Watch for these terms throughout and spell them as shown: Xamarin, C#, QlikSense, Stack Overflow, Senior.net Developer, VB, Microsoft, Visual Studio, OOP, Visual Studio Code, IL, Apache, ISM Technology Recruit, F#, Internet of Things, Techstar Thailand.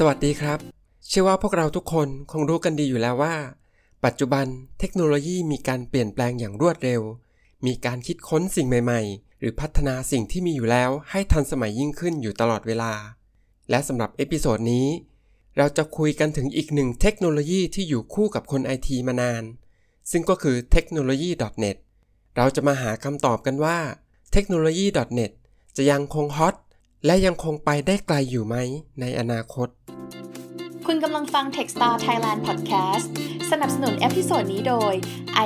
สวัสดีครับเชื่อว่าพวกเราทุกคนคงรู้กันดีอยู่แล้วว่าปัจจุบันเทคโนโลยีมีการเปลี่ยนแปลงอย่างรวดเร็วมีการคิดค้นสิ่งใหม่ๆหรือพัฒนาสิ่งที่มีอยู่แล้วให้ทันสมัยยิ่งขึ้นอยู่ตลอดเวลาและสำหรับเอพิโซดนี้เราจะคุยกันถึงอีกหนึ่งเทคโนโลยีที่อยู่คู่กับคน IT มานานซึ่งก็คือ technology.net เราจะมาหาคำตอบกันว่า technology.net จะยังคงฮอตและยังคงไปได้ไกลอยู่ไหมในอนาคตคุณกำลังฟัง Techstar Thailand Podcast สนับสนุนเอพิโซดนี้โดย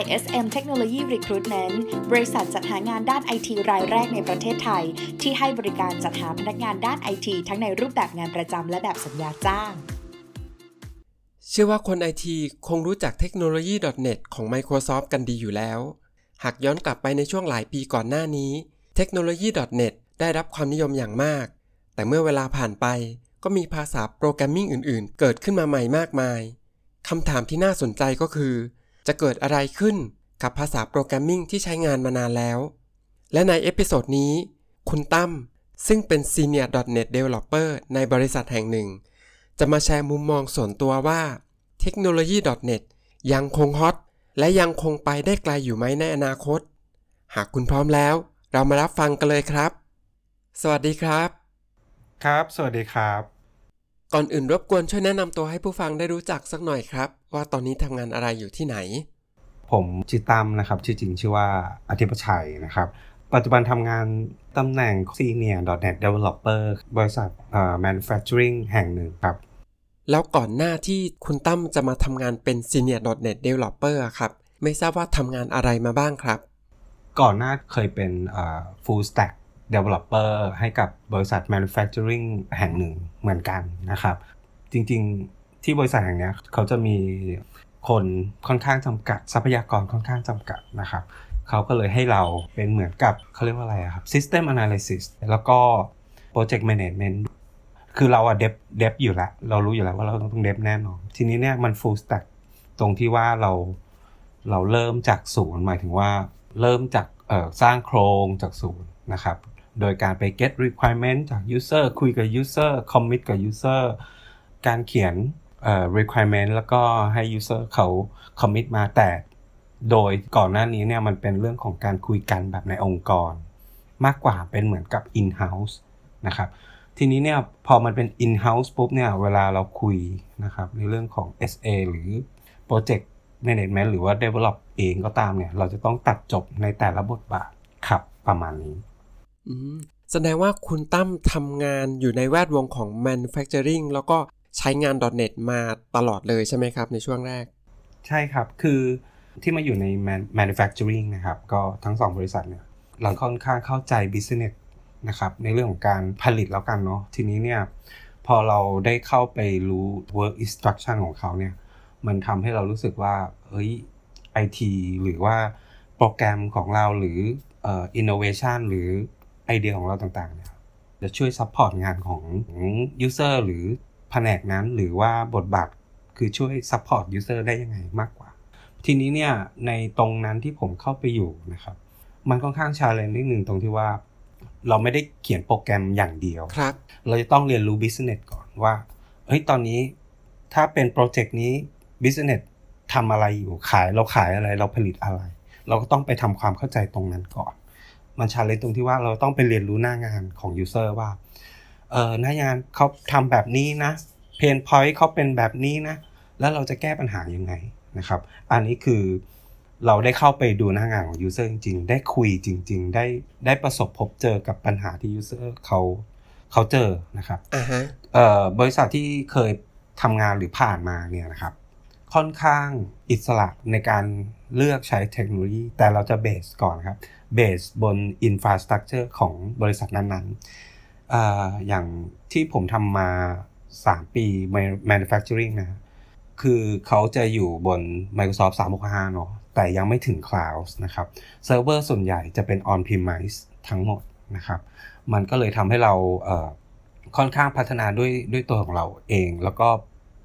ISM Technology Recruit บริษัทจัดหางานด้าน IT รายแรกในประเทศไทยที่ให้บริการจัดหาพนักงานด้าน IT ทั้งในรูปแบบงานประจำและแบบสัญญาจ้างเชื่อว่าคน IT คงรู้จัก technology.net ของ Microsoft กันดีอยู่แล้วหากย้อนกลับไปในช่วงหลายปีก่อนหน้านี้ technology.net ได้รับความนิยมอย่างมากแต่เมื่อเวลาผ่านไปก็มีภาษาโปรแกรมมิ่งอื่นๆเกิดขึ้นมาใหม่มากมายคำถามที่น่าสนใจก็คือจะเกิดอะไรขึ้นกับภาษาโปรแกรมมิ่งที่ใช้งานมานานแล้วและในเอพิโซดนี้คุณตั้มซึ่งเป็น senior.net developer ในบริษัทแห่งหนึ่งจะมาแชร์มุมมองส่วนตัวว่า technology.net ยังคงฮอตและยังคงไปได้ไกลอยู่ไหมในอนาคตหากคุณพร้อมแล้วเรามารับฟังกันเลยครับสวัสดีครับครับสวัสดีครับก่อนอื่นรบกวนช่วยแนะนำตัวให้ผู้ฟังได้รู้จักสักหน่อยครับว่าตอนนี้ทำงานอะไรอยู่ที่ไหนผมชื่อตั้มนะครับชื่อจริงชื่อว่าอธิปชัยนะครับปัจจุบันทำงานตำแหน่ง Senior.net Developer บริษัทManufacturing แห่งหนึ่งครับแล้วก่อนหน้าที่คุณตั้มจะมาทำงานเป็น Senior.net Developer ครับไม่ทราบว่าทำงานอะไรมาบ้างครับก่อนหน้าเคยเป็น Full Stack Developer ให้กับบริษัท Manufacturing แห่งหนึ่งเหมือนกันนะครับจริงๆที่บริษัทแห่งนี้เขาจะมีคนค่อนข้างจำกัดทรัพยากรค่อนข้างจำกัดนะครับเขาก็เลยให้เราเป็นเหมือนกับเขาเรียกว่าอะไรครับ System Analysis แล้วก็ Project Management คือเราอะเดฟอยู่แล้วเรารู้อยู่แล้วว่าเราต้องเดฟแน่นอนทีนี้เนี่ยมัน Full Stack ตรงที่ว่าเราเริ่มจากศูนย์หมายถึงว่าเริ่มจากสร้างโครงจากศูนย์นะครับโดยการไป get requirement จาก user คุยกับ user commit กับ user การเขียนrequirement แล้วก็ให้ user เขา commit มาแต่โดยก่อนหน้านี้เนี่ยมันเป็นเรื่องของการคุยกันแบบในองค์กรมากกว่าเป็นเหมือนกับ in-house นะครับทีนี้เนี่ยพอมันเป็น in-house ปุ๊บเนี่ยเวลาเราคุยนะครับในเรื่องของ SA หรือ project management หรือว่า develop เองก็ตามเนี่ยเราจะต้องตัดจบในแต่ละบทบาทครับประมาณนี้แสดงว่าคุณตั้มทำงานอยู่ในแวดวงของ manufacturing แล้วก็ใช้งาน .net มาตลอดเลยใช่ไหมครับในช่วงแรกใช่ครับคือที่มาอยู่ใน manufacturing นะครับก็ทั้ง2บริษัทเนี่ยเราค่อนข้างเข้าใจ business นะครับในเรื่องของการผลิตแล้วกันเนาะทีนี้เนี่ยพอเราได้เข้าไปรู้ work instruction ของเขาเนี่ยมันทำให้เรารู้สึกว่าเฮ้ย IT หรือว่าโปรแกรมของเราหรือinnovation หรือไอเดียของเราต่างๆเนี่ยจะช่วยซัพพอร์ตงานของ user หรือแผนกนั้นหรือว่าบทบาทคือช่วยซัพพอร์ต user ได้ยังไงมากกว่าทีนี้เนี่ยในตรงนั้นที่ผมเข้าไปอยู่นะครับมันค่อนข้าง challenge นิดนึงตรงที่ว่าเราไม่ได้เขียนโปรแกรมอย่างเดียวครับเราจะต้องเรียนรู้ business ก่อนว่าเฮ้ยตอนนี้ถ้าเป็นโปรเจกต์นี้ business ทำอะไรอยู่เราขายอะไรเราผลิตอะไรเราก็ต้องไปทำความเข้าใจตรงนั้นก่อนมัน challenge ตรงที่ว่าเราต้องไปเรียนรู้หน้างานของ user ว่าหน้างานเขาทำแบบนี้นะ pain point เขาเป็นแบบนี้นะแล้วเราจะแก้ปัญหายังไงนะครับอันนี้คือเราได้เข้าไปดูหน้างานของ user จริงๆได้คุยจริงๆได้ประสบพบเจอกับปัญหาที่ user เขาเจอนะครับ uh-huh. บริษัทที่เคยทำงานหรือผ่านมาเนี่ยนะครับค่อนข้างอิสระในการเลือกใช้เทคโนโลยีแต่เราจะเบสก่อนครับเบสบน infrastructure ของบริษัทนั้นๆอย่างที่ผมทำมา3 ปี manufacturing นะคือเขาจะอยู่บน Microsoft 365 เนาะแต่ยังไม่ถึง cloud นะครับเซิร์ฟเวอร์ส่วนใหญ่จะเป็น on premise ทั้งหมดนะครับมันก็เลยทำให้เราค่อนข้างพัฒนาด้วยตัวของเราเองแล้วก็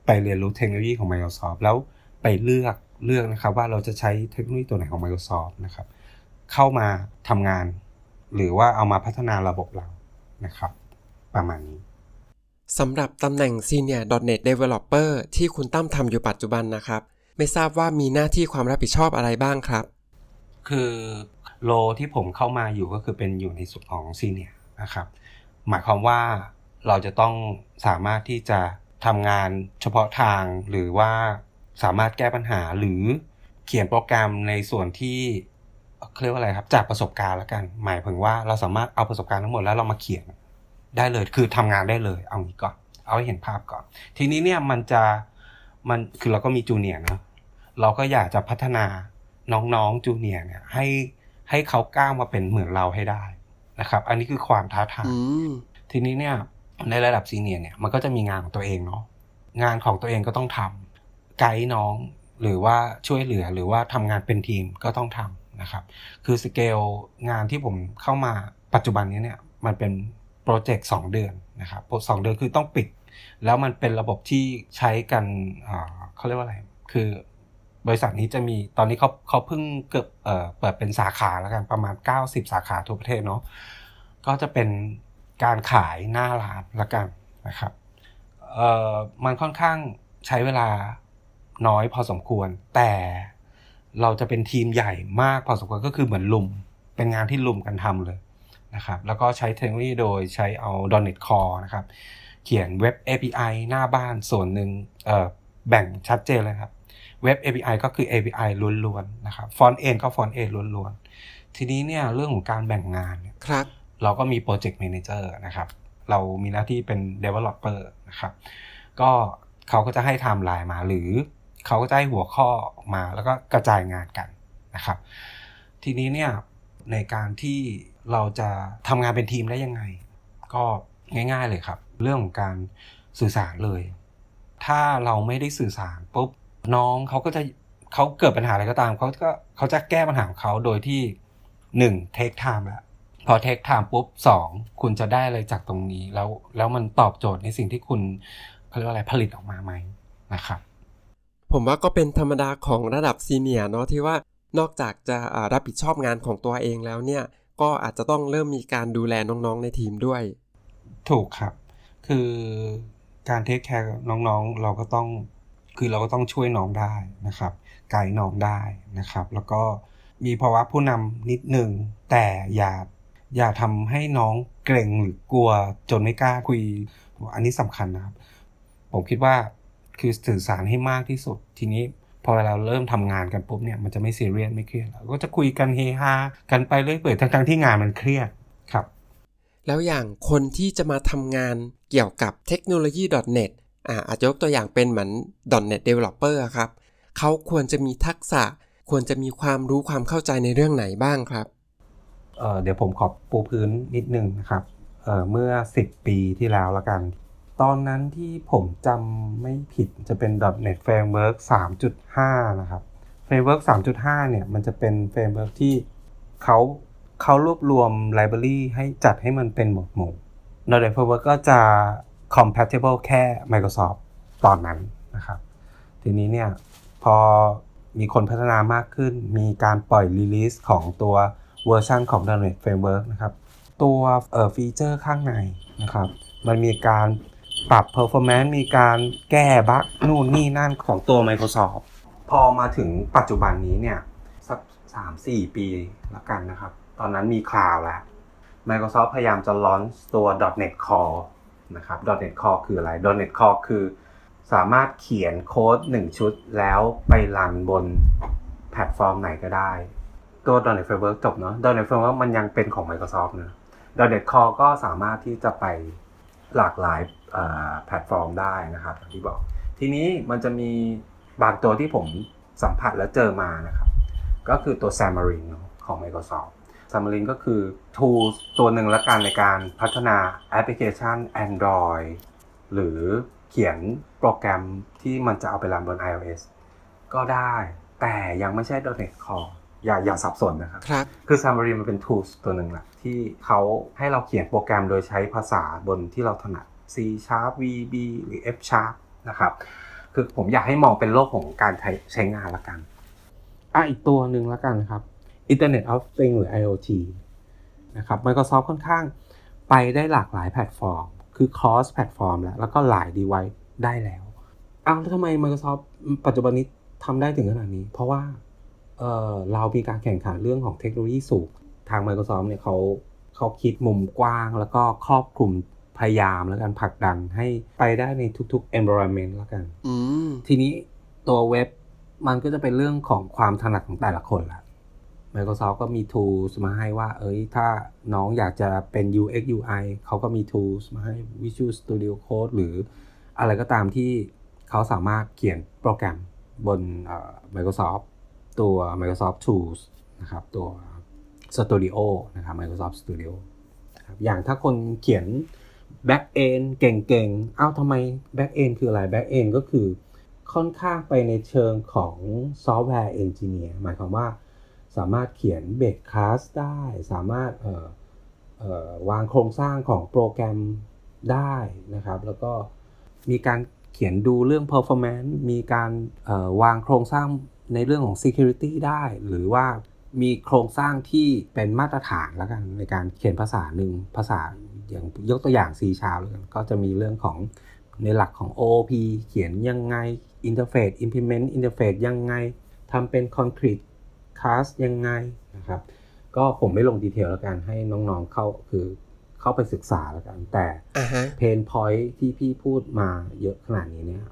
ไปเรียนรู้เทคโนโลยีของ Microsoft แล้วไปเลือกนะครับว่าเราจะใช้เทคโนโลยีตัวไหนของ Microsoft นะครับเข้ามาทำงานหรือว่าเอามาพัฒนาระบบเรานะครับประมาณนี้ สำหรับตำแหน่ง Senior .NET Developer ที่คุณตั้มทำอยู่ปัจจุบันนะครับไม่ทราบว่ามีหน้าที่ความรับผิดชอบอะไรบ้างครับคือโลที่ผมเข้ามาอยู่ก็คือเป็นอยู่ในส่วนของ Senior นะครับหมายความว่าเราจะต้องสามารถที่จะทำงานเฉพาะทางหรือว่าสามารถแก้ปัญหาหรือเขียนโปรแกรมในส่วนที่เรียกว่าอะไรครับจากประสบการณ์ละกันหมายถึงว่าเราสามารถเอาประสบการณ์ทั้งหมดแล้วเรามาเขียนได้เลยคือทำงานได้เลยเอางี้ก่อนเอาให้เห็นภาพก่อนทีนี้เนี่ยมันคือเราก็มีจูเนียร์นะเราก็อยากจะพัฒนาน้องๆจูเนียร์เนี่ยให้เขาก้าวมาเป็นเหมือนเราให้ได้นะครับอันนี้คือความท้าทายทีนี้เนี่ยในระดับซีเนียร์เนี่ยมันก็จะมีงานของตัวเองเนาะงานของตัวเองก็ต้องทำไกด์น้องหรือว่าช่วยเหลือหรือว่าทำงานเป็นทีมก็ต้องทำนะครับคือสเกลงานที่ผมเข้ามาปัจจุบันนี้เนี่ยมันเป็นโปรเจกต์2เดือนนะครับ2เดือนคือต้องปิดแล้วมันเป็นระบบที่ใช้กันเขาเรียกว่าอะไรคือบริษัทนี้จะมีตอนนี้เขาเพิ่งเกือบเปิดเป็นสาขาแล้วกันประมาณ90สาขาทั่วประเทศเนาะก็จะเป็นการขายหน้าร้านละกันนะครับมันค่อนข้างใช้เวลาน้อยพอสมควรแต่เราจะเป็นทีมใหญ่มากพอสมควรก็คือเหมือนลุมเป็นงานที่ลุมกันทำเลยนะครับแล้วก็ใช้เทคโนโลยีโดยใช้เอา .NET Core นะครับเขียนเว็บ API หน้าบ้านส่วนหนึ่งแบ่งชัดเจนเลยครับเว็บ API ก็คือ API ล้วนๆนะครับฟอนต์เอ็นก็ฟอนต์เอ็นล้วนๆทีนี้เนี่ยเรื่องของการแบ่งงานครับเราก็มีโปรเจกต์แมเนเจอร์นะครับเรามีหน้าที่เป็น developer นะครับก็เขาก็จะให้ไทม์ไลน์มาหรือเขาก็จะให้หัวข้อมาแล้วก็กระจายงานกันนะครับทีนี้เนี่ยในการที่เราจะทำงานเป็นทีมได้ยังไงก็ง่ายๆเลยครับเรื่องของการสื่อสารเลยถ้าเราไม่ได้สื่อสารปุ๊บน้องเขาก็จะเขาเกิดปัญหาอะไรก็ตามเขาจะแก้ปัญหาของเขาโดยที่1 take time แล้วพอ take time ปุ๊บ2คุณจะได้อะไรจากตรงนี้แล้วมันตอบโจทย์ในสิ่งที่คุณเขาเรียกว่าอะไรผลิตออกมาไหมนะครับผมว่าก็เป็นธรรมดาของระดับซีเนียร์เนาะที่ว่านอกจากจะรับผิดชอบงานของตัวเองแล้วเนี่ยก็อาจจะต้องเริ่มมีการดูแลน้องๆในทีมด้วยถูกครับคือการเทคแคร์น้องๆเราก็ต้องช่วยน้องได้นะครับไกด์น้องได้นะครับแล้วก็มีภาวะผู้นำนิดนึงแต่อย่าทำให้น้องเกรงหรือกลัวจนไม่กล้าคุยอันนี้สำคัญนะครับผมคิดว่าคือสื่อสารให้มากที่สุดทีนี้พอเราเริ่มทำงานกันปุ๊บเนี่ยมันจะไม่ซีเรียสไม่เครียดก็จะคุยกันเฮฮากันไปเรื่อยๆทั้งๆที่งานมันเครียดครับแล้วอย่างคนที่จะมาทำงานเกี่ยวกับเทคโนโลยี .NET อาจจะยกตัวอย่างเป็นเหมือน .NET Developer ครับเขาควรจะมีทักษะควรจะมีความรู้ความเข้าใจในเรื่องไหนบ้างครับเดี๋ยวผมขอปูพื้นนิดนึงนะครับเมื่อ10ปีที่แล้วละกันตอนนั้นที่ผมจำไม่ผิดจะเป็น .NET Framework 3.5 นะครับ Framework 3.5 เนี่ยมันจะเป็น Framework ที่เขารวบรวม library ให้จัดให้มันเป็นหมวดหมู่ .NET Framework ก็จะ compatible แค่ Microsoft ตอนนั้นนะครับทีนี้เนี่ยพอมีคนพัฒนามากขึ้นมีการปล่อย release ของตัวเวอร์ชันของ .NET Framework นะครับตัวฟีเจอร์ข้างในนะครับมันมีการปรับ performance มีการแก้บั๊กนู่นนี่นั่นของตัว Microsoft พอมาถึงปัจจุบันนี้เนี่ยสัก 3-4 ปีละกันนะครับตอนนั้นมีคลาวด์แล้ว Microsoft พยายามจะลอนช์ตัว .NET Core นะครับ .NET Core คืออะไร .NET Core คือสามารถเขียนโค้ด1ชุดแล้วไปรันบนแพลตฟอร์มไหนก็ได้ตัว .NET Framework จบเนาะ .NET Framework มันยังเป็นของ Microsoft นะ .NET Core ก็สามารถที่จะไปหลากหลายแพลตฟอร์มได้นะครับอย่างที่บอกทีนี้มันจะมีบางตัวที่ผมสัมผัสและเจอมานะครับก็คือตัว Xamarin ของ Microsoft Xamarin ก็คือ tool ตัวหนึ่งละกันในการพัฒนาแอปพลิเคชัน Android หรือเขียนโปรแกรมที่มันจะเอาไปรันบน iOS ก็ได้แต่ยังไม่ใช่ .NET Core อย่าสับสนนะครับคือ Xamarin มันเป็น tool ตัวหนึ่งแหละที่เขาให้เราเขียนโปรแกรมโดยใช้ภาษาบนที่เราถนัดC# VB หรือ F# นะครับคือผมอยากให้มองเป็นโลกของการใช้งานละกันอีกตัวหนึ่งละกันครับ Internet of Things หรือ IoT นะครับ Microsoft ค่อนข้างไปได้หลากหลายแพลตฟอร์ม คือ cross platform แล้วก็หลาย device ได้แล้วอ้าวแล้วทำไม Microsoft ปัจจุบันนี้ทำได้ถึงขนาดนี้เพราะว่าเรามีการแข่งขันเรื่องของเทคโนโลยีสูงทาง Microsoft เนี่ยเขาคิดมุมกว้างแล้วก็ครอบคลุมพยายามแล้วกันผลักดันให้ไปได้ในทุกๆ environment แล้วกันทีนี้ตัวเว็บมันก็จะเป็นเรื่องของความถนัดของแต่ละคนละ Microsoft ก็มี tools มาให้ว่าถ้าน้องอยากจะเป็น UX UI เขาก็มี tools มาให้ Visual Studio Code หรืออะไรก็ตามที่เขาสามารถเขียนโปรแกรมบนMicrosoft ตัว Microsoft Tools นะครับตัว Studio นะครับ Microsoft Studio นะครับอย่างถ้าคนเขียน back end เก่งๆทำไม back end คืออะไร back end ก็คือค่อนข้างไปในเชิงของซอฟต์แวร์เอนจิเนียร์หมายความว่าสามารถเขียนเบสคลาสได้สามารถวางโครงสร้างของโปรแกรมได้นะครับแล้วก็มีการเขียนดูเรื่อง performance มีการวางโครงสร้างในเรื่องของ security ได้หรือว่ามีโครงสร้างที่เป็นมาตรฐานแล้วกันในการเขียนภาษาหนึ่งภาษาอย่างยกตัวอย่าง C# แล้วกันก็จะมีเรื่องของในหลักของ OOP เขียนยังไง Interface Implement Interface ยังไงทำเป็น Concrete Class ยังไงนะครับก็ผมไม่ลงดีเทลแล้วกันให้น้องๆเข้าไปศึกษาแล้วกันแต่ Pain Point ที่พี่พูดมาเยอะขนาดนี้เนี่ย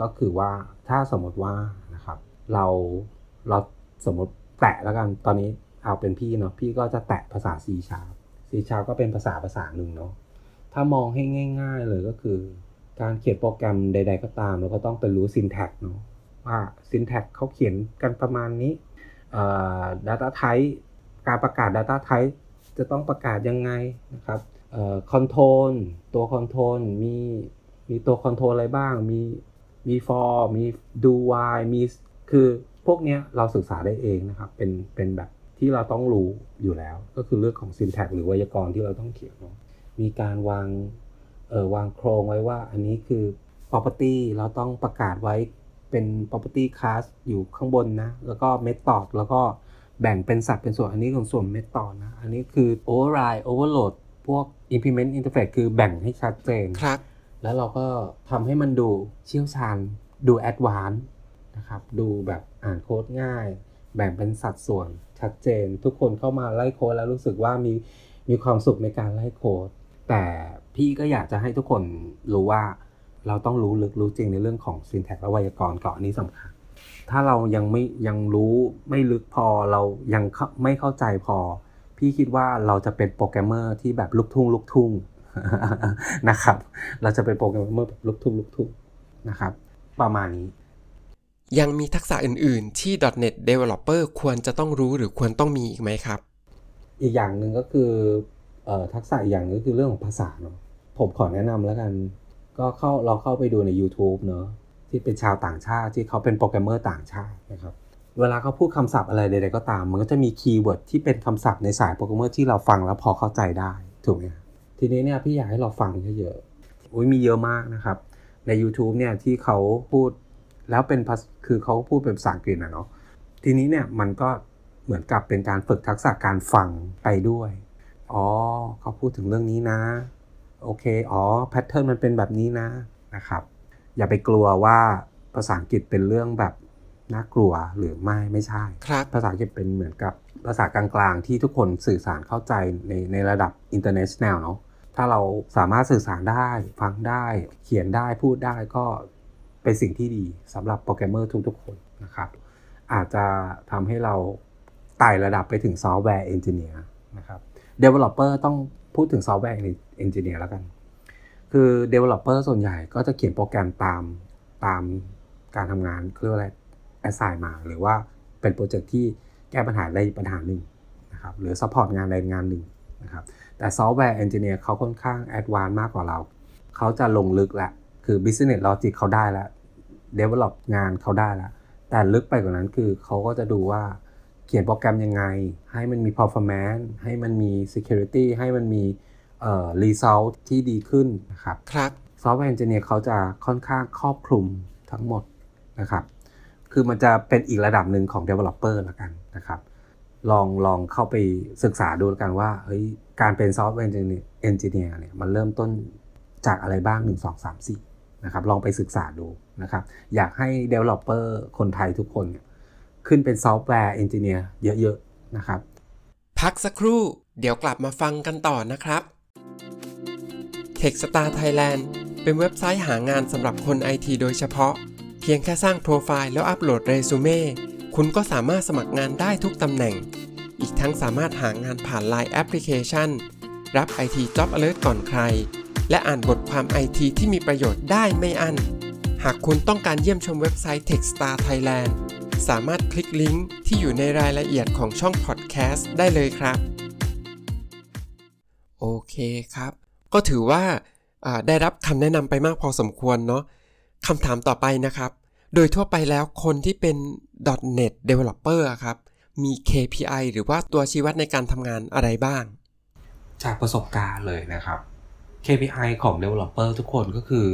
ก็คือว่าถ้าสมมติว่านะครับเราสมมติแตะแล้วกันตอนนี้เอาเป็นพี่เนาะพี่ก็จะแตะภาษา C# ก็เป็นภาษาหนึ่งเนาะถ้ามองให้ง่ายๆเลยก็คือการเขียนโปรแกรมใดๆก็ตามเราก็ต้องไปรู้ syntax เนาะว่า syntax เขาเขียนกันประมาณนี้data type การประกาศ data type จะต้องประกาศยังไงนะครับcontrol ตัว control มีตัว control อะไรบ้างมี for มี do while มีคือพวกเนี้ยเราศึกษาได้เองนะครับเป็นแบบที่เราต้องรู้อยู่แล้วก็คือเรื่องของ syntax หรือไวยากรณ์ที่เราต้องเขียนเนาะมีการวางโครงไว้ว่าอันนี้คือ property เราต้องประกาศไว้เป็น property class อยู่ข้างบนนะแล้วก็ method แล้วก็แบ่งเป็นสัดเป็นส่วนอันนี้ของส่วน method นะอันนี้คือ override overload พวก implement interface คือแบ่งให้ชัดเจนครับแล้วเราก็ทำให้มันดูเชี่ยวชาญดู advanced นะครับดูแบบอ่านโค้ดง่ายแบ่งเป็นสัดส่วนชัดเจนทุกคนเข้ามาไล่โค้ดแล้วรู้สึกว่ามีความสุขในการไล่โค้ดแต่พี่ก็อยากจะให้ทุกคนรู้ว่าเราต้องรู้ลึกรู้จริงในเรื่องของ syntax และไวยากรณ์ก่อนนี้สำคัญถ้าเรายังรู้ไม่ลึกพอเรายังไม่เข้าใจพอพี่คิดว่าเราจะเป็นโปรแกรมเมอร์ที่แบบลูกทุ่ง นะครับเราจะเป็นโปรแกรมเมอร์แบบลูกทุ่งนะครับประมาณนี้ยังมีทักษะอื่นๆที่ .NET Developer ควรจะต้องรู้หรือควรต้องมีอีกไหมครับอีกอย่างนึงก็คือทักษะอย่างนึงคือเรื่องของภาษาเนาะผมขอแนะนำแล้วกันก็เราเข้าไปดูใน YouTube เนาะที่เป็นชาวต่างชาติที่เขาเป็นโปรแกรมเมอร์ต่างชาตินะครับเวลาเขาพูดคำศัพท์อะไรใดๆก็ตามมันก็จะมีคีย์เวิร์ดที่เป็นคำศัพท์ในสายโปรแกรมเมอร์ที่เราฟังแล้วพอเข้าใจได้ถูกไหมทีนี้เนี่ยพี่อยากให้เราฟังเยอะๆมีเยอะมากนะครับใน YouTube เนี่ยที่เขาพูดแล้วเป็นคือเขาพูดเป็นภาษาอังกฤษนะเนาะทีนี้เนี่ยมันก็เหมือนกับเป็นการฝึกทักษะการฟังไปด้วยอ๋อเขาพูดถึงเรื่องนี้นะโอเคอ๋อแพทเทิร์นมันเป็นแบบนี้นะนะครับอย่าไปกลัวว่าภาษาอังกฤษเป็นเรื่องแบบน่ากลัวหรือไม่ใช่ภาษาอังกฤษเป็นเหมือนกับภาษากลางๆที่ทุกคนสื่อสารเข้าใจในระดับ international เนาะถ้าเราสามารถสื่อสารได้ฟังได้เขียนได้พูดได้ก็เป็นสิ่งที่ดีสำหรับโปรแกรมเมอร์ทุกๆคนนะครับอาจจะทำให้เราไต่ระดับไปถึงซอฟต์แวร์เอนจิเนียร์นะครับdeveloper ต้องพูดถึง software engineer แล้วกันคือ developer ส่วนใหญ่ก็จะเขียนโปรแกรมตามการทำงานเรียกว่าอะไร assign มาหรือว่าเป็นโปรเจกต์ที่แก้ปัญหาได้ปัญหาหนึ่งนะครับหรือ support งานใดงานหนึ่งนะครับแต่ software engineer เขาค่อนข้าง advanced มากกว่าเราเขาจะลงลึกละคือ business logic เขาได้ละ develop งานเขาได้ละแต่ลึกไปกว่านั้นคือเขาก็จะดูว่าเขียนโปรแกรมยังไงให้มันมี performance ให้มันมี security ให้มันมีresult ที่ดีขึ้นนะครับครับ software engineer เขาจะค่อนข้างครอบคลุมทั้งหมดนะครับคือมันจะเป็นอีกระดับหนึ่งของ developer ละกันนะครับลองเข้าไปศึกษาดูละกันว่าการเป็น software engineer เนี่ยมันเริ่มต้น จากอะไรบ้าง1 2 3 4นะครับลองไปศึกษาดูนะครับอยากให้ developer คนไทยทุกคนขึ้นเป็นซอฟต์แวร์เอนจิเนียร์เยอะๆนะครับพักสักครู่เดี๋ยวกลับมาฟังกันต่อนะครับ Techstar Thailand เป็นเว็บไซต์หางานสำหรับคน IT โดยเฉพาะเพียงแค่สร้างโปรไฟล์แล้วอัปโหลดเรซูเม่คุณก็สามารถสมัครงานได้ทุกตำแหน่งอีกทั้งสามารถหางานผ่าน LINE Application รับ IT Job Alert ก่อนใครและอ่านบทความ IT ที่มีประโยชน์ได้ไม่อั้นหากคุณต้องการเยี่ยมชมเว็บไซต์ Techstar Thailand สามารถคลิกลิงก์ที่อยู่ในรายละเอียดของช่อง Podcast ได้เลยครับโอเคครับก็ถือว่าได้รับคำแนะนำไปมากพอสมควรเนาะคำถามต่อไปนะครับโดยทั่วไปแล้วคนที่เป็น .NET Developer ครับมี KPI หรือว่าตัวชี้วัดในการทำงานอะไรบ้างจากประสบการณ์เลยนะครับ KPI ของ Developer ทุกคนก็คือ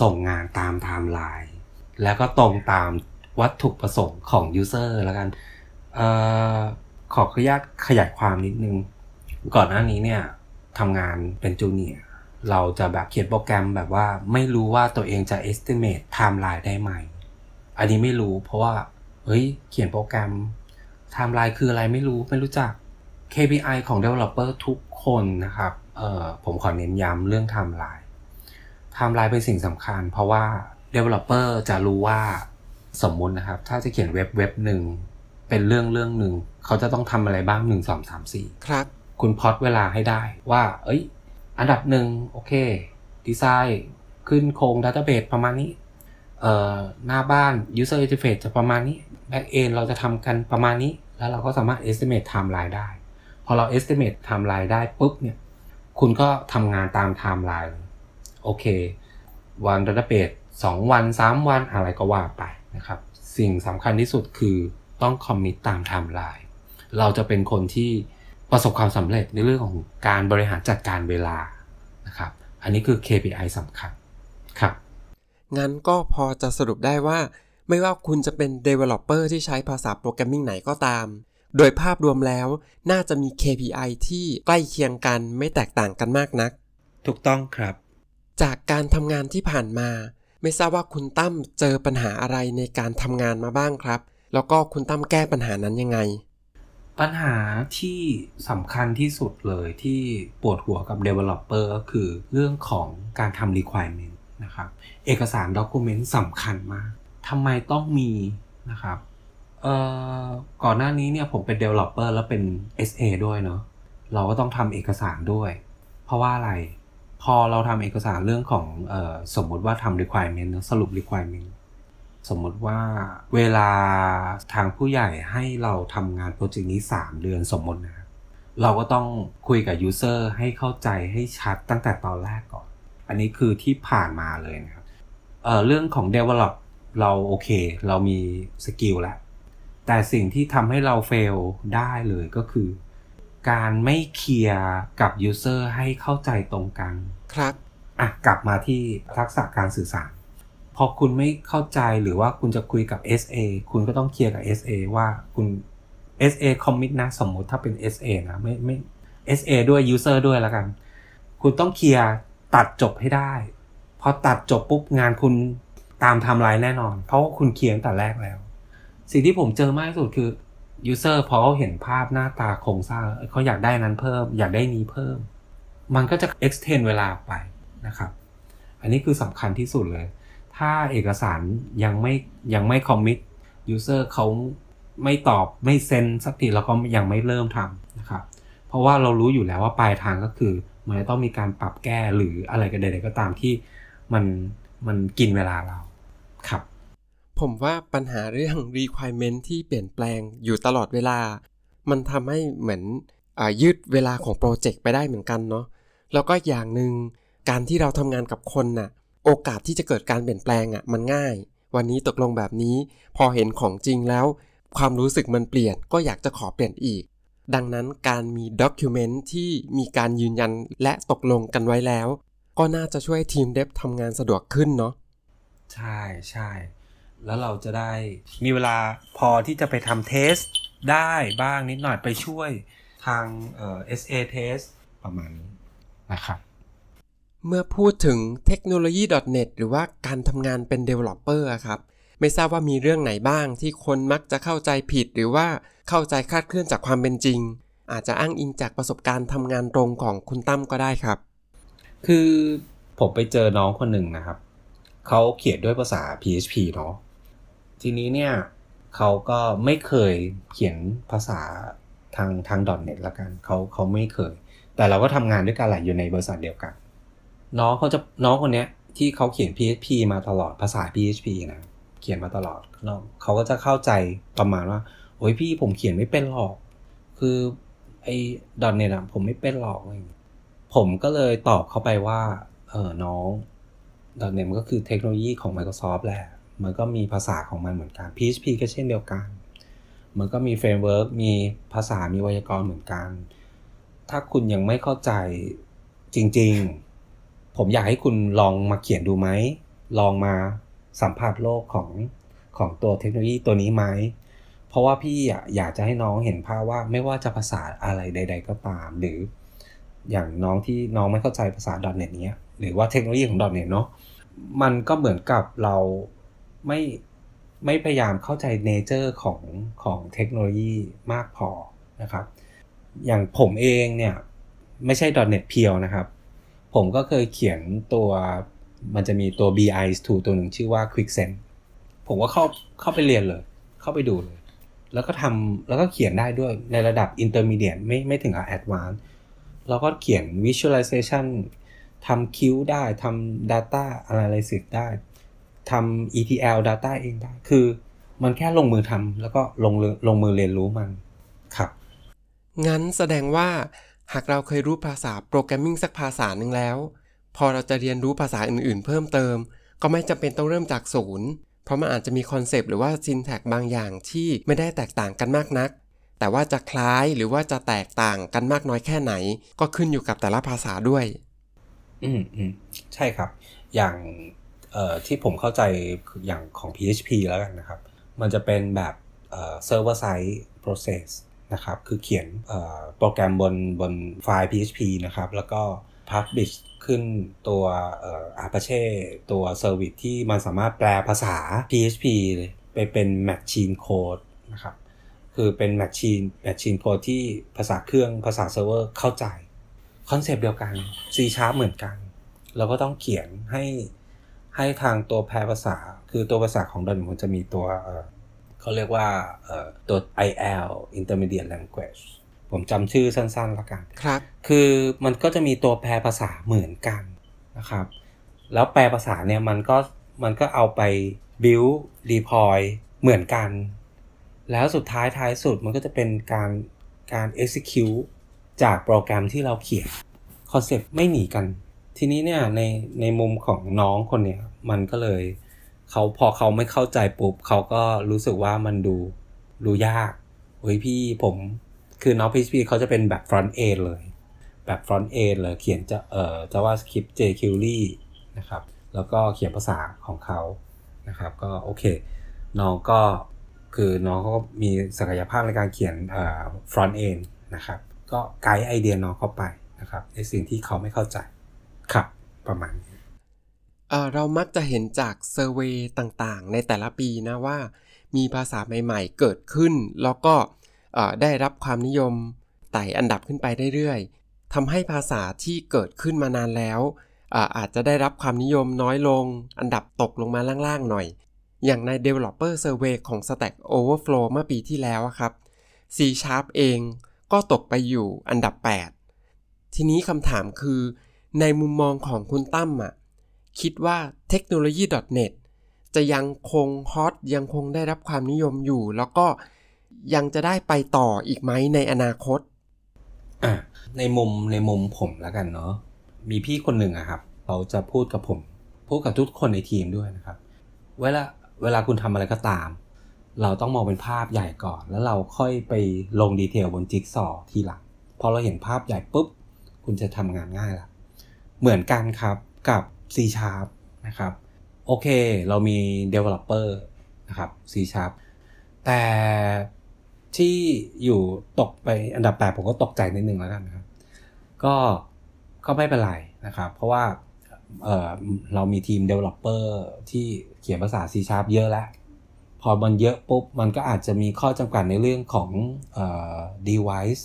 ส่งงานตามไทม์ไลน์แล้วก็ตรงตามวัตถุประสงค์ของ User แล้วกันขออนุญาตขยายความนิดนึงก่อนหน้านี้เนี่ยทำงานเป็นจูเนียร์เราจะแบบเขียนโปรแกรมแบบว่าไม่รู้ว่าตัวเองจะ estimate timeline ได้ไหมอันนี้ไม่รู้เพราะว่าเขียนโปรแกรม timeline คืออะไรไม่รู้จัก KPI ของ developer ทุกคนนะครับผมขอเน้นย้ำเรื่อง timeline เป็นสิ่งสำคัญเพราะว่า developer จะรู้ว่าสมมุตินะครับถ้าจะเขียนเว็บหนึ่งเป็นเรื่องหนึ่งเขาจะต้องทำอะไรบ้าง1 2 3 4ครับคุณพล็อตเวลาให้ได้ว่าอันดับหนึ่งโอเคดีไซน์ขึ้นโครงดาต้าเบสประมาณนี้หน้าบ้าน user interface จะประมาณนี้ back end เราจะทำกันประมาณนี้แล้วเราก็สามารถ estimate timeline ได้พอเรา estimate timeline ได้ปุ๊บเนี่ยคุณก็ทำงานตาม timeline โอเควันดาต้าเบส2วัน3วันอะไรก็ว่าไปนะครับสิ่งสำคัญที่สุดคือต้อง commit ตาม timeline เราจะเป็นคนที่ประสบความสำเร็จในเรื่องของการบริหารจัดการเวลานะครับอันนี้คือ KPI สำคัญครับงั้นก็พอจะสรุปได้ว่าไม่ว่าคุณจะเป็น Developer ที่ใช้ภาษาโปรแกรมมิ่งไหนก็ตามโดยภาพรวมแล้วน่าจะมี KPI ที่ใกล้เคียงกันไม่แตกต่างกันมากนักถูกต้องครับจากการทำงานที่ผ่านมาไม่ทราบว่าคุณตั้มเจอปัญหาอะไรในการทำงานมาบ้างครับแล้วก็คุณตั้มแก้ปัญหานั้นยังไงปัญหาที่สำคัญที่สุดเลยที่ปวดหัวกับ developer ก็คือเรื่องของการทำ requirement นะครับเอกสาร document สำคัญมากทำไมต้องมีนะครับก่อนหน้านี้เนี่ยผมเป็น developer แล้วเป็น SA ด้วยเนาะเราก็ต้องทำเอกสารด้วยเพราะว่าอะไรพอเราทำเอกสารเรื่องของสมมติว่าทำ requirement สรุป requirementสมมติว่าเวลาทางผู้ใหญ่ให้เราทำงานโปรเจกต์นี้3เดือนสมมตินะเราก็ต้องคุยกับยูเซอร์ให้เข้าใจให้ชัดตั้งแต่ตอนแรกก่อนอันนี้คือที่ผ่านมาเลยนะครับเรื่องของ develop เราโอเคเรามีสกิลแล้วแต่สิ่งที่ทำให้เราเฟลได้เลยก็คือการไม่เคลียร์กับยูเซอร์ให้เข้าใจตรงกันครับกลับมาที่ทักษะการสื่อสารพอคุณไม่เข้าใจหรือว่าคุณจะคุยกับ SA คุณก็ต้องเคลียร์กับ SA ว่าคุณ SA คอมมิตนะสมมุติถ้าเป็น SA นะไม่ SA ด้วย user ด้วยแล้วกันคุณต้องเคลียร์ตัดจบให้ได้พอตัดจบปุ๊บงานคุณตามไทม์ไลน์แน่นอนเพราะว่าคุณเคลียร์ตั้งแต่แรกแล้วสิ่งที่ผมเจอมากที่สุดคือ user พอเขาเห็นภาพหน้าตาโครงสร้างเขาอยากได้นั้นเพิ่มอยากได้นี้เพิ่มมันก็จะ extend เวลาไปนะครับอันนี้คือสำคัญที่สุดเลยถ้าเอกสารยังไม่คอมมิต user เขาไม่ตอบไม่เซ็นสักทีแล้วก็ยังไม่เริ่มทำนะครับเพราะว่าเรารู้อยู่แล้วว่าปลายทางก็คือมันจะต้องมีการปรับแก้หรืออะไรกันใดๆก็ตามที่มันกินเวลาเราครับผมว่าปัญหาเรื่อง requirement ที่เปลี่ยนแปลงอยู่ตลอดเวลามันทำให้เหมือนยืดเวลาของโปรเจกต์ไปได้เหมือนกันเนาะแล้วก็อย่างนึงการที่เราทำงานกับคนน่ะโอกาสที่จะเกิดการเปลี่ยนแปลงมันง่ายวันนี้ตกลงแบบนี้พอเห็นของจริงแล้วความรู้สึกมันเปลี่ยนก็อยากจะขอเปลี่ยนอีกดังนั้นการมีด็อกิวเมนต์ที่มีการยืนยันและตกลงกันไว้แล้วก็น่าจะช่วยทีมเดฟทำงานสะดวกขึ้นเนาะใช่ๆแล้วเราจะได้มีเวลาพอที่จะไปทำเทสได้บ้างนิดหน่อยไปช่วยทางSA Test ประมาณนี้นะครับ เมื่อพูดถึง technology.net หรือว่าการทำงานเป็น developer ครับไม่ทราบว่ามีเรื่องไหนบ้างที่คนมักจะเข้าใจผิดหรือว่าเข้าใจคลาดเคลื่อนจากความเป็นจริงอาจจะอ้างอิงจากประสบการณ์ทำงานตรงของคุณตั้มก็ได้ครับคือผมไปเจอน้องคนหนึ่งนะครับเขาเขียนด้วยภาษา PHP เนาะทีนี้เนี่ยเขาก็ไม่เคยเขียนภาษาทาง .net ละกันเขาไม่เคยแต่เราก็ทำงานด้วยกันหลายอยู่ในบริษัทเดียวกันน้องคนเนี้ยที่เขาเขียน PHP มาตลอดภาษา PHP นะเขียนมาตลอดเขาก็จะเข้าใจประมาณว่าโอ้ยพี่ผมเขียนไม่เป็นหรอกคือไอ้ .net อ่ะผมไม่เป็นหรอกอะไรอย่างเงี้ยผมก็เลยตอบเขาไปว่าน้อง .net มันก็คือเทคโนโลยีของ Microsoft แหละมันก็มีภาษาของมันเหมือนกัน PHP ก็เช่นเดียวกันมันก็มีเฟรมเวิร์คมีภาษามีไวยากรณ์เหมือนกันถ้าคุณยังไม่เข้าใจจริงๆผมอยากให้คุณลองมาเขียนดูไหมลองมาสัมผัสโลกของตัวเทคโนโลยีตัวนี้ไหมเพราะว่าพี่อยากจะให้น้องเห็นภาพว่าไม่ว่าจะภาษาอะไรใดๆก็ตามหรืออย่างน้องที่น้องไม่เข้าใจภาษา .net เนี้ยหรือว่าเทคโนโลยีของ .net เนาะมันก็เหมือนกับเราไม่พยายามเข้าใจเนเจอร์ของเทคโนโลยีมากพอนะครับอย่างผมเองเนี่ยไม่ใช่ .net เพียวนะครับผมก็เคยเขียนตัวมันจะมีตัว BI tool ตัวหนึ่งชื่อว่า QlikSense ผมก็เข้าไปเรียนเลยเข้าไปดูเลยแล้วก็ทำแล้วก็เขียนได้ด้วยในระดับ Intermediate ไม่ถึงกับ Advanced แล้วก็เขียน Visualization ทำ Q ได้ทำ Data Analysis ได้ทำ ETL Data เองได้คือมันแค่ลงมือทำแล้วก็ลงมือเรียนรู้มันครับงั้นแสดงว่าหากเราเคยรู้ภาษาโปรแกรมมิ่งสักภาษาหนึ่งแล้วพอเราจะเรียนรู้ภาษาอื่นๆเพิ่มเติมก็ไม่จำเป็นต้องเริ่มจากศูนย์เพราะมันอาจจะมีคอนเซปต์หรือว่าซินแท็กบางอย่างที่ไม่ได้แตกต่างกันมากนักแต่ว่าจะคล้ายหรือว่าจะแตกต่างกันมากน้อยแค่ไหนก็ขึ้นอยู่กับแต่ละภาษาด้วยใช่ครับอย่างที่ผมเข้าใจอย่างของ PHP แล้วกันนะครับมันจะเป็นแบบ server side process นะครับคือเขียนโปรแกรมบนไฟล์ PHP นะครับแล้วก็ publishขึ้นตัวApache ตัวเซอร์วิสที่มันสามารถแปลภาษา PHP เลยไปเป็น Machine Code นะครับคือเป็น Machine Code ที่ภาษาเครื่องภาษาเซิร์ฟเวอร์เข้าใจคอนเซปต์เดียวกัน C# เหมือนกันเราก็ต้องเขียนให้ทางตัวแปลภาษาคือตัวภาษาของ.netมันจะมีตัวเขาเรียกว่าตัว IL Intermediate Languageผมจำชื่อสั้นๆละกันครับคือมันก็จะมีตัวแปลภาษาเหมือนกันนะครับแล้วแปลภาษาเนี่ยมันก็เอาไป build deploy เหมือนกันแล้วสุดท้ายท้ายสุดมันก็จะเป็นการ execute จากโปรแกรมที่เราเขียนคอนเซ็ปต์ไม่หนีกันทีนี้เนี่ยในมุมของน้องคนเนี่ยมันก็เลยเขาพอเขาไม่เข้าใจปุ๊บเขาก็รู้สึกว่ามันดูยากเฮ้ยพี่ผมคือน้อง PHP เขาจะเป็นแบบ front end เลยแบบ front end เลยเขียนจะJavaScript jQuery นะครับแล้วก็เขียนภาษาของเขานะครับก็โอเคน้องก็คือน้องก็มีศักยภาพในการเขียนfront end นะครับก็ไกด์ไอเดียน้องเข้าไปนะครับในสิ่งที่เขาไม่เข้าใจครับประมาณนี้เรามักจะเห็นจากเซอร์เวย์ต่างๆในแต่ละปีนะว่ามีภาษาใหม่ๆเกิดขึ้นแล้วก็ได้รับความนิยมไต่อันดับขึ้นไปเรื่อยๆทำให้ภาษาที่เกิดขึ้นมานานแล้วอาจจะได้รับความนิยมน้อยลงอันดับตกลงมาล่างๆหน่อยอย่างใน Developer Survey ของ Stack Overflow เมื่อปีที่แล้วครับ C# เองก็ตกไปอยู่อันดับ8ทีนี้คำถามคือในมุมมองของคุณตั้มคิดว่า technology.net จะยังคงฮอตยังคงได้รับความนิยมอยู่แล้วก็ยังจะได้ไปต่ออีกไหมในอนาคตในมุมผมแล้วกันเนาะมีพี่คนหนึ่งครับเขาจะพูดกับผมพูดกับทุกคนในทีมด้วยนะครับเวลาคุณทำอะไรก็ตามเราต้องมองเป็นภาพใหญ่ก่อนแล้วเราค่อยไปลงดีเทลบนจิ๊กซอว์ทีหลังพอเราเห็นภาพใหญ่ปุ๊บคุณจะทำงานง่ายละเหมือนกันครับกับ C# นะครับโอเคเรามี developer นะครับ C# แต่ที่อยู่ตกไปอันดับ8ผมก็ตกใจนิดนึงแล้วกันนะครับก็ไม่เป็นไรนะครับเพราะว่า เรามีทีม developer ที่เขียนภาษา C# เยอะแล้วพอมันเยอะปุ๊บมันก็อาจจะมีข้อจำกัดในเรื่องของdevice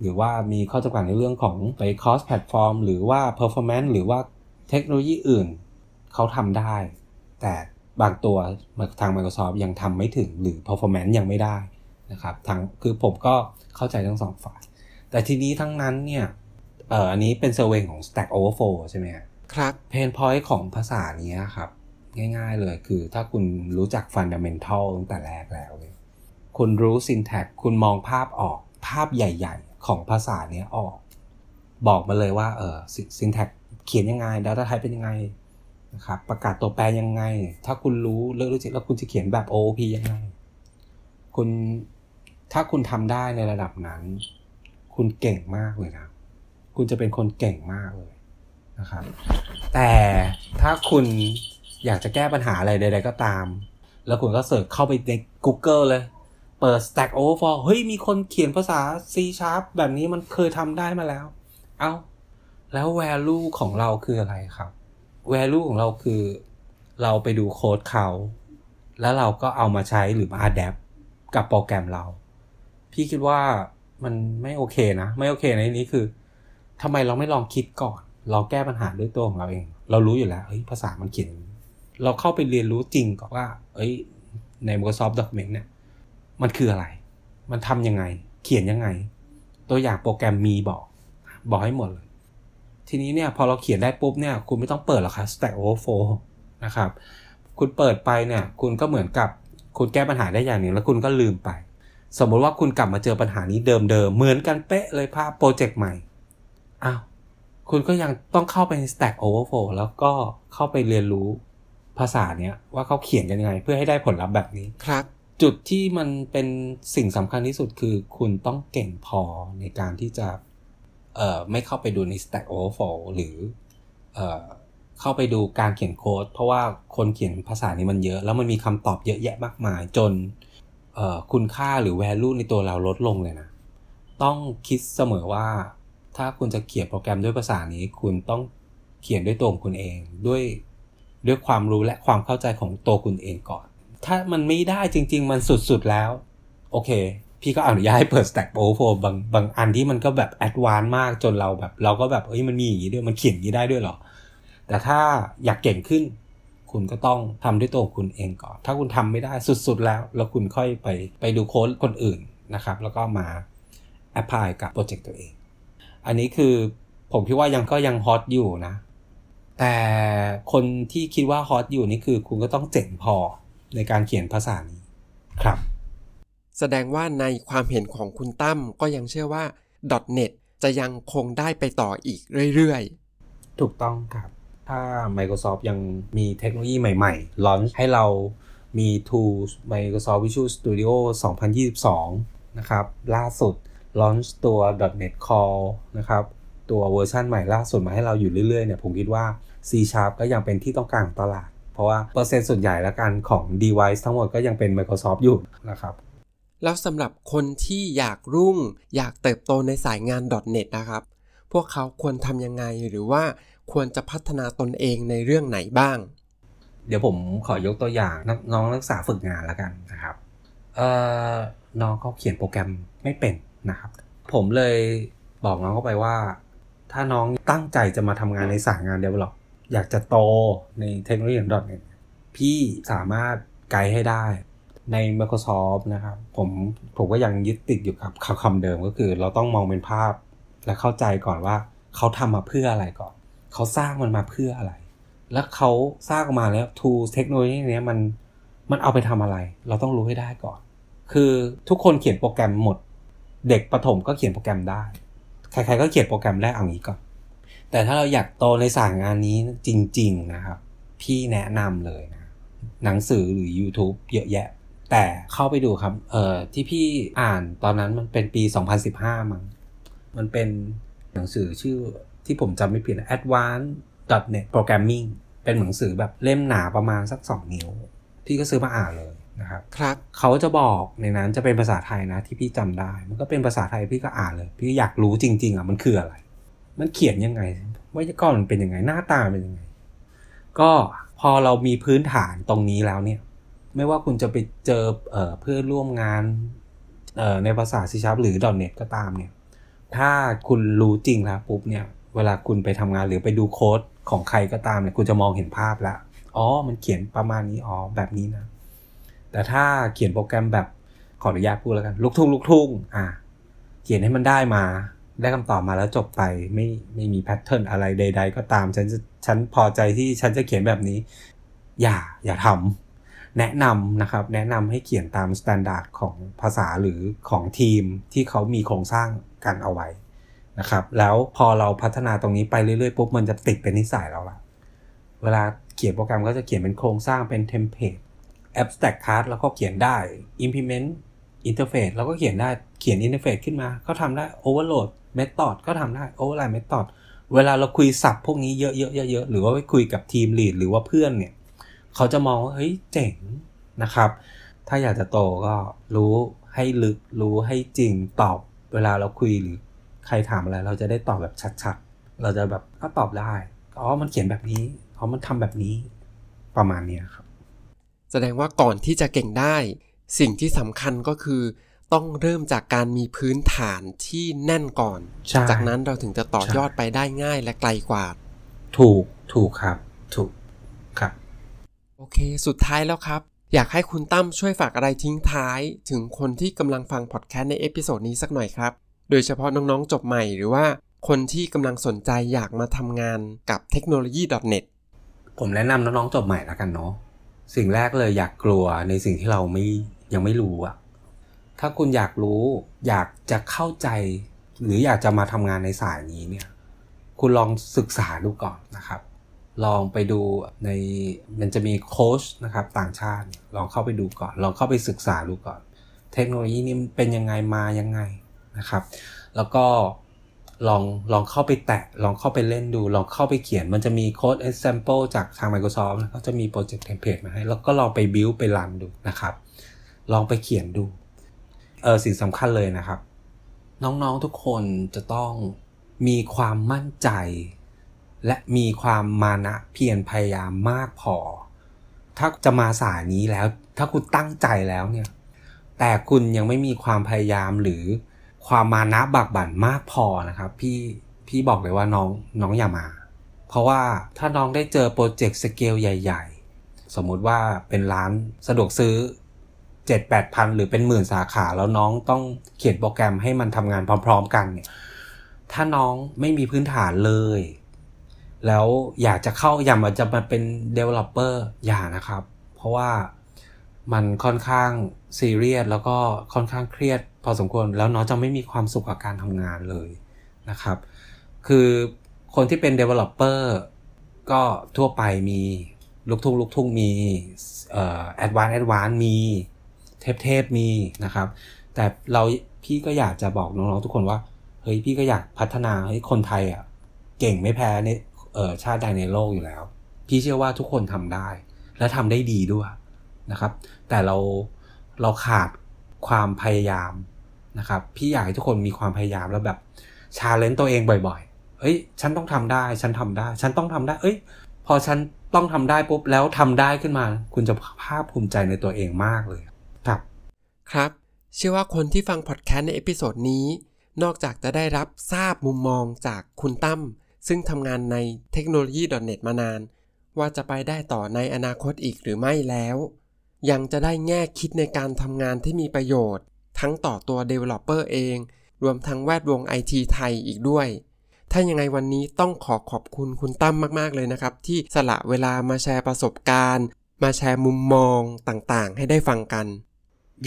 หรือว่ามีข้อจำกัดในเรื่องของไป cross platform หรือว่า performance หรือว่าเทคโนโลยีอื่นเขาทำได้แต่บางตัวทาง Microsoft ยังทำไม่ถึงหรือ performance ยังไม่ได้นะครับทางคือผมก็เข้าใจทั้งสองฝ่ายแต่ทีนี้ทั้งนั้นเนี่ยอันนี้เป็นเซอร์เวย์ของ Stack Overflow ใช่ไหมครับเพนพอยต์ของภาษานี้ครับง่ายๆเลยคือถ้าคุณรู้จัก fundamental ตั้งแต่แรกแล้วเนี่ยคุณรู้ syntax คุณมองภาพออกภาพใหญ่ๆของภาษานี้ออกบอกมาเลยว่าsyntax เขียนยังไง data type เป็นยังไงนะครับประกาศตัวแปรยังไงถ้าคุณรู้เรื่องรู้จักแล้วคุณจะเขียนแบบ OOP ยังไงคุณถ้าคุณทำได้ในระดับนั้นคุณเก่งมากเลยนะคุณจะเป็นคนเก่งมากเลยนะครับแต่ถ้าคุณอยากจะแก้ปัญหาอะไรใดๆก็ตามแล้วคุณก็เสิร์ชเข้าไปใน Google เลยเปิด Stack Overflow เฮ้ยมีคนเขียนภาษา C# แบบนี้มันเคยทำได้มาแล้วเอาแล้ว value ของเราคืออะไรครับ value ของเราคือเราไปดูโค้ดเขาแล้วเราก็เอามาใช้หรือมา adapt กับโปรแกรมเราพี่คิดว่ามันไม่โอเคนะไม่โอเคในนี้คือทำไมเราไม่ลองคิดก่อนเราแก้ปัญหาด้วยตัวของเราเองเรารู้อยู่แล้วเฮ้ยภาษามันเขียนเราเข้าไปเรียนรู้จริงก่อนว่าเอ้ยใน Microsoft Document เนี่ยมันคืออะไรมันทำยังไงเขียนยังไงตัวอย่างโปรแกรมมีบอกให้หมดเลยทีนี้เนี่ยพอเราเขียนได้ปุ๊บเนี่ยคุณไม่ต้องเปิดหรอกครับ Stack Overflow นะครับคุณเปิดไปเนี่ยคุณก็เหมือนกับคุณแก้ปัญหาได้อย่างหนึ่งแล้วคุณก็ลืมไปสมมติว่าคุณกลับมาเจอปัญหานี้เดิมๆเหมือนกันเป๊ะเลยภาพโปรเจกต์ใหม่อ้าวคุณก็ยังต้องเข้าไปใน Stack Overflow แล้วก็เข้าไปเรียนรู้ภาษาเนี้ยว่าเขาเขียนกันยังไงเพื่อให้ได้ผลลัพธ์แบบนี้ครับจุดที่มันเป็นสิ่งสำคัญที่สุดคือคุณต้องเก่งพอในการที่จะไม่เข้าไปดูใน Stack Overflow หรือเข้าไปดูการเขียนโค้ดเพราะว่าคนเขียนภาษานี้มันเยอะแล้วมันมีคำตอบเยอะแยะมากมายจนคุณค่าหรือ value ในตัวเราลดลงเลยนะต้องคิดเสมอว่าถ้าคุณจะเขียนโปรแกรมด้วยภาษานี้คุณต้องเขียนด้วยตัวของคุณเองด้วยความรู้และความเข้าใจของตัวคุณเองก่อนถ้ามันไม่ได้จริงๆมันสุดๆแล้วโอเคพี่ก็อนุญาตให้เปิด Stack Overflow บางอันที่มันก็แบบแอดวานซ์มากจนเราก็แบบเอ้ยมันมีอย่างนี้ด้วยมันเขียนอย่างนี้ได้ด้วยเหรอแต่ถ้าอยากเก่งขึ้นคุณก็ต้องทำด้วยตัวของคุณเองก่อนถ้าคุณทำไม่ได้สุดๆแล้วคุณค่อยไปดูโค้ดคนอื่นนะครับแล้วก็มาแอพพลายกับโปรเจกต์ตัวเองอันนี้คือผมคิดว่ายังฮอตอยู่นะแต่คนที่คิดว่าฮอตอยู่นี่คือคุณก็ต้องเจ๋งพอในการเขียนภาษานี้ครับแสดงว่าในความเห็นของคุณตั้มก็ยังเชื่อว่า .NET จะยังคงได้ไปต่ออีกเรื่อยๆถูกต้องครับถ้า Microsoft ยังมีเทคโนโลยีใหม่ๆลอนช์ให้เรามี Tools Microsoft Visual Studio 2022 นะครับล่าสุดลอนช์ตัว .NET Core นะครับตัวเวอร์ชันใหม่ล่าสุดมาให้เราอยู่เรื่อยๆเนี่ยผมคิดว่า C# ก็ยังเป็นที่ต้องการของตลาดเพราะว่าเปอร์เซ็นต์ส่วนใหญ่ละกันของ device ทั้งหมดก็ยังเป็น Microsoft อยู่นะครับแล้วสำหรับคนที่อยากรุ่งอยากเติบโตในสายงาน .NET นะครับพวกเขาควรทำยังไงหรือว่าควรจะพัฒนาตนเองในเรื่องไหนบ้างเดี๋ยวผมขอยกตัวอย่างน้องนักศึกษาฝึกงานละกันนะครับน้องเขาเขียนโปรแกรมไม่เป็นนะครับผมเลยบอกน้องเข้าไปว่าถ้าน้องตั้งใจจะมาทำงานในสายงาน Develop อยากจะโตในเทคโนโลยี .NET พี่สามารถไกด์ให้ได้ใน Microsoft นะครับผมก็ยังยึดติดอยู่กับคำเดิมก็คือเราต้องมองเป็นภาพและเข้าใจก่อนว่าเขาทำมาเพื่ออะไรก่อนเขาสร้างมันมาเพื่ออะไรและเขาสร้างมาแล้ว Tools เทคโนโลยีนี้มันเอาไปทำอะไรเราต้องรู้ให้ได้ก่อนคือทุกคนเขียนโปรแกรมหมดเด็กประถมก็เขียนโปรแกรมได้ใครๆก็เขียนโปรแกรมได้เอางี้ก่อนแต่ถ้าเราอยากโตในสายงานนี้จริงๆนะครับพี่แนะนำเลยนะหนังสือหรือ YouTube เยอะแยะแต่เข้าไปดูครับที่พี่อ่านตอนนั้นมันเป็นปี2015มั้งมันเป็นหนังสือชื่อที่ผมจำไม่ผิด Advanced .NET Programming เป็นหนังสือแบบเล่มหนาประมาณสัก2นิ้วพี่ก็ซื้อมาอ่านเลยนะครับครับเขาจะบอกในนั้นจะเป็นภาษาไทยนะที่พี่จำได้มันก็เป็นภาษาไทยพี่ก็อ่านเลยพี่อยากรู้จริงๆอ่ะมันคืออะไรมันเขียนยังไงไวยากรณ์มันเป็นยังไงหน้าตาเป็นยังไง ก็พอเรามีพื้นฐานตรงนี้แล้วเนี่ยไม่ว่าคุณจะไปเจอเพื่อนร่วมงานในภาษา C# หรือ .NET ก็ตามเนี่ยถ้าคุณรู้จริงแล้วปุ๊บเนี่ยเวลาคุณไปทำงานหรือไปดูโค้ดของใครก็ตามเนี่ยคุณจะมองเห็นภาพแล้วอ๋อมันเขียนประมาณนี้อ๋อแบบนี้นะแต่ถ้าเขียนโปรแกรมแบบขออนุญาตพูดแล้วกันลูกทุ่งเขียนให้มันได้มาได้คำตอบมาแล้วจบไปไม่มีแพทเทิร์นอะไรใดๆก็ตามฉันพอใจที่ฉันจะเขียนแบบนี้อย่าทำแนะนำนะครับแนะนำให้เขียนตามสแตนดาร์ดของภาษาหรือของทีมที่เขามีโครงสร้างกันเอาไว้นะครับแล้วพอเราพัฒนาตรงนี้ไปเรื่อยๆปุ๊บมันจะติดเป็นนิสัยเราละเวลาเขียนโปรแกรมก็จะเขียนเป็นโครงสร้างเป็นเทมเพลต abstract class แล้วก็เขียนได้ implement interface แล้วก็เขียนได้เขียน interface ขึ้นมาก็ทำได้ overload method ก็ทำได้ override method เวลาเราคุยศัพท์พวกนี้เยอะๆๆๆหรือว่าไปคุยกับทีม lead หรือว่าเพื่อนเนี่ยเขาจะมองว่าเฮ้ยเจ๋งนะครับถ้าอยากจะโตก็รู้ให้ลึกรู้ให้จริงตอบเวลาเราคุยหรือใครถามอะไรเราจะได้ตอบแบบชัดๆเราจะแบบก็ตอบได้อ๋อมันเขียนแบบนี้อ๋อมันทำแบบนี้ประมาณนี้ครับแสดงว่าก่อนที่จะเก่งได้สิ่งที่สำคัญก็คือต้องเริ่มจากการมีพื้นฐานที่แน่นก่อนจากนั้นเราถึงจะต่อยอดไปได้ง่ายและไกลกว่าถูกครับถูกครับโอเคสุดท้ายแล้วครับอยากให้คุณตั้มช่วยฝากอะไรทิ้งท้ายถึงคนที่กำลังฟังพอดแคสต์ในเอพิโซดนี้สักหน่อยครับโดยเฉพาะน้องๆจบใหม่หรือว่าคนที่กำลังสนใจอยากมาทำงานกับ technology.net ผมแนะนำน้องๆจบใหม่แล้วกันเนาะสิ่งแรกเลยอยากกลัวในสิ่งที่เรายังไม่รู้อะถ้าคุณอยากรู้อยากจะเข้าใจหรืออยากจะมาทำงานในสายนี้เนี่ยคุณลองศึกษาดูก่อนนะครับลองไปดูในมันจะมีโค้ชนะครับต่างชาติลองเข้าไปดูก่อนลองเข้าไปศึกษาดูก่อนเทคโนโลยีนี้เป็นยังไงมายังไงนะครับแล้วก็ลองเข้าไปแตะลองเข้าไปเล่นดูลองเข้าไปเขียนมันจะมีโค้ด example จากทาง Microsoft นะเขาจะมีโปรเจกต์ template มาให้แล้วก็ลองไป build ไป run ดูนะครับลองไปเขียนดูสิ่งสำคัญเลยนะครับน้องๆทุกคนจะต้องมีความมั่นใจและมีความมานะเพียรพยายามมากพอถ้าจะมาสายนี้แล้วถ้าคุณตั้งใจแล้วเนี่ยแต่คุณยังไม่มีความพยายามหรือความมานะบากบั่นมากพอนะครับพี่บอกเลยว่าน้องอย่ามาเพราะว่าถ้าน้องได้เจอโปรเจกต์สเกลใหญ่ๆสมมุติว่าเป็นร้านสะดวกซื้อ 7-8 พันหรือเป็นหมื่นสาขาแล้วน้องต้องเขียนโปรแกรมให้มันทำงานพร้อมๆกันเนี่ยถ้าน้องไม่มีพื้นฐานเลยแล้วอยากจะเข้าอยากจะมาเป็น developer อย่านะครับเพราะว่ามันค่อนข้างซีเรียสแล้วก็ค่อนข้างเครียดพอสมควรแล้วน้องจะไม่มีความสุขกับการทำงานเลยนะครับคือคนที่เป็น developer ก็ทั่วไปมีลูกทุ่งมีadvance มีเทพมีนะครับแต่พี่ก็อยากจะบอกน้องๆทุกคนว่าเฮ้ยพี่ก็อยากพัฒนาให้คนไทยอ่ะเก่งไม่แพ้ในชาติใดในโลกอยู่แล้วพี่เชื่อว่าทุกคนทำได้และทำได้ดีด้วยนะครับแต่เราขาดความพยายามนะครับพี่อยากให้ทุกคนมีความพยายามแล้วแบบชาเลนจ์ตัวเองบ่อยๆเอ้ยฉันต้องทำได้ฉันต้องทำได้เอ้ยพอฉันต้องทำได้ปุ๊บแล้วทำได้ขึ้นมาคุณจะภาคภูมิใจในตัวเองมากเลยครับเชื่อว่าคนที่ฟังพอดแคสต์ในเอพิโซดนี้นอกจากจะได้รับทราบมุมมองจากคุณตั้มซึ่งทำงานใน technology.net มานานว่าจะไปได้ต่อในอนาคตอีกหรือไม่แล้วยังจะได้แง่คิดในการทำงานที่มีประโยชน์ทั้งต่อตัว developer เองรวมทั้งแวดวง IT ไทยอีกด้วยถ้ายังไงวันนี้ต้องขอบคุณคุณตั้มมากๆเลยนะครับที่สละเวลามาแชร์ประสบการณ์มาแชร์มุมมองต่างๆให้ได้ฟังกัน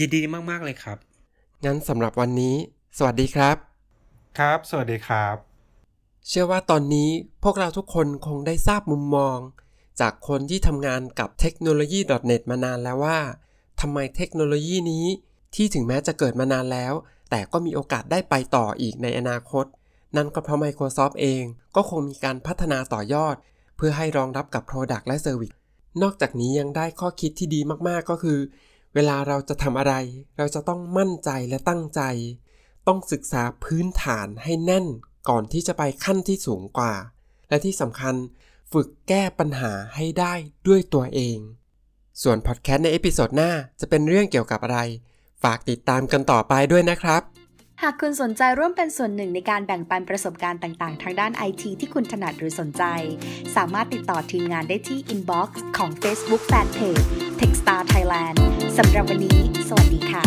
ยินดีมากๆเลยครับงั้นสำหรับวันนี้สวัสดีครับครับสวัสดีครับเชื่อว่าตอนนี้พวกเราทุกคนคงได้ทราบมุมมองจากคนที่ทำงานกับ technology.net มานานแล้วว่าทำไมเทคโนโลยีนี้ที่ถึงแม้จะเกิดมานานแล้วแต่ก็มีโอกาสได้ไปต่ออีกในอนาคตนั่นก็เพราะ Microsoft เองก็คงมีการพัฒนาต่อยอดเพื่อให้รองรับกับ Product และ Service นอกจากนี้ยังได้ข้อคิดที่ดีมากๆก็คือเวลาเราจะทำอะไรเราจะต้องมั่นใจและตั้งใจต้องศึกษาพื้นฐานให้แน่นก่อนที่จะไปขั้นที่สูงกว่าและที่สำคัญ ฝึกแก้ปัญหาให้ได้ด้วยตัวเองส่วนพอดแคสต์ในเอพิโซดหน้าจะเป็นเรื่องเกี่ยวกับอะไรฝากติดตามกันต่อไปด้วยนะครับหากคุณสนใจร่วมเป็นส่วนหนึ่งในการแบ่งปันประสบการณ์ต่างๆทางด้าน IT ที่คุณถนัดหรือสนใจสามารถติดต่อทีมงานได้ที่ Inbox ของ Facebook Fanpage Techstar Thailand สำหรับวันนี้สวัสดีค่ะ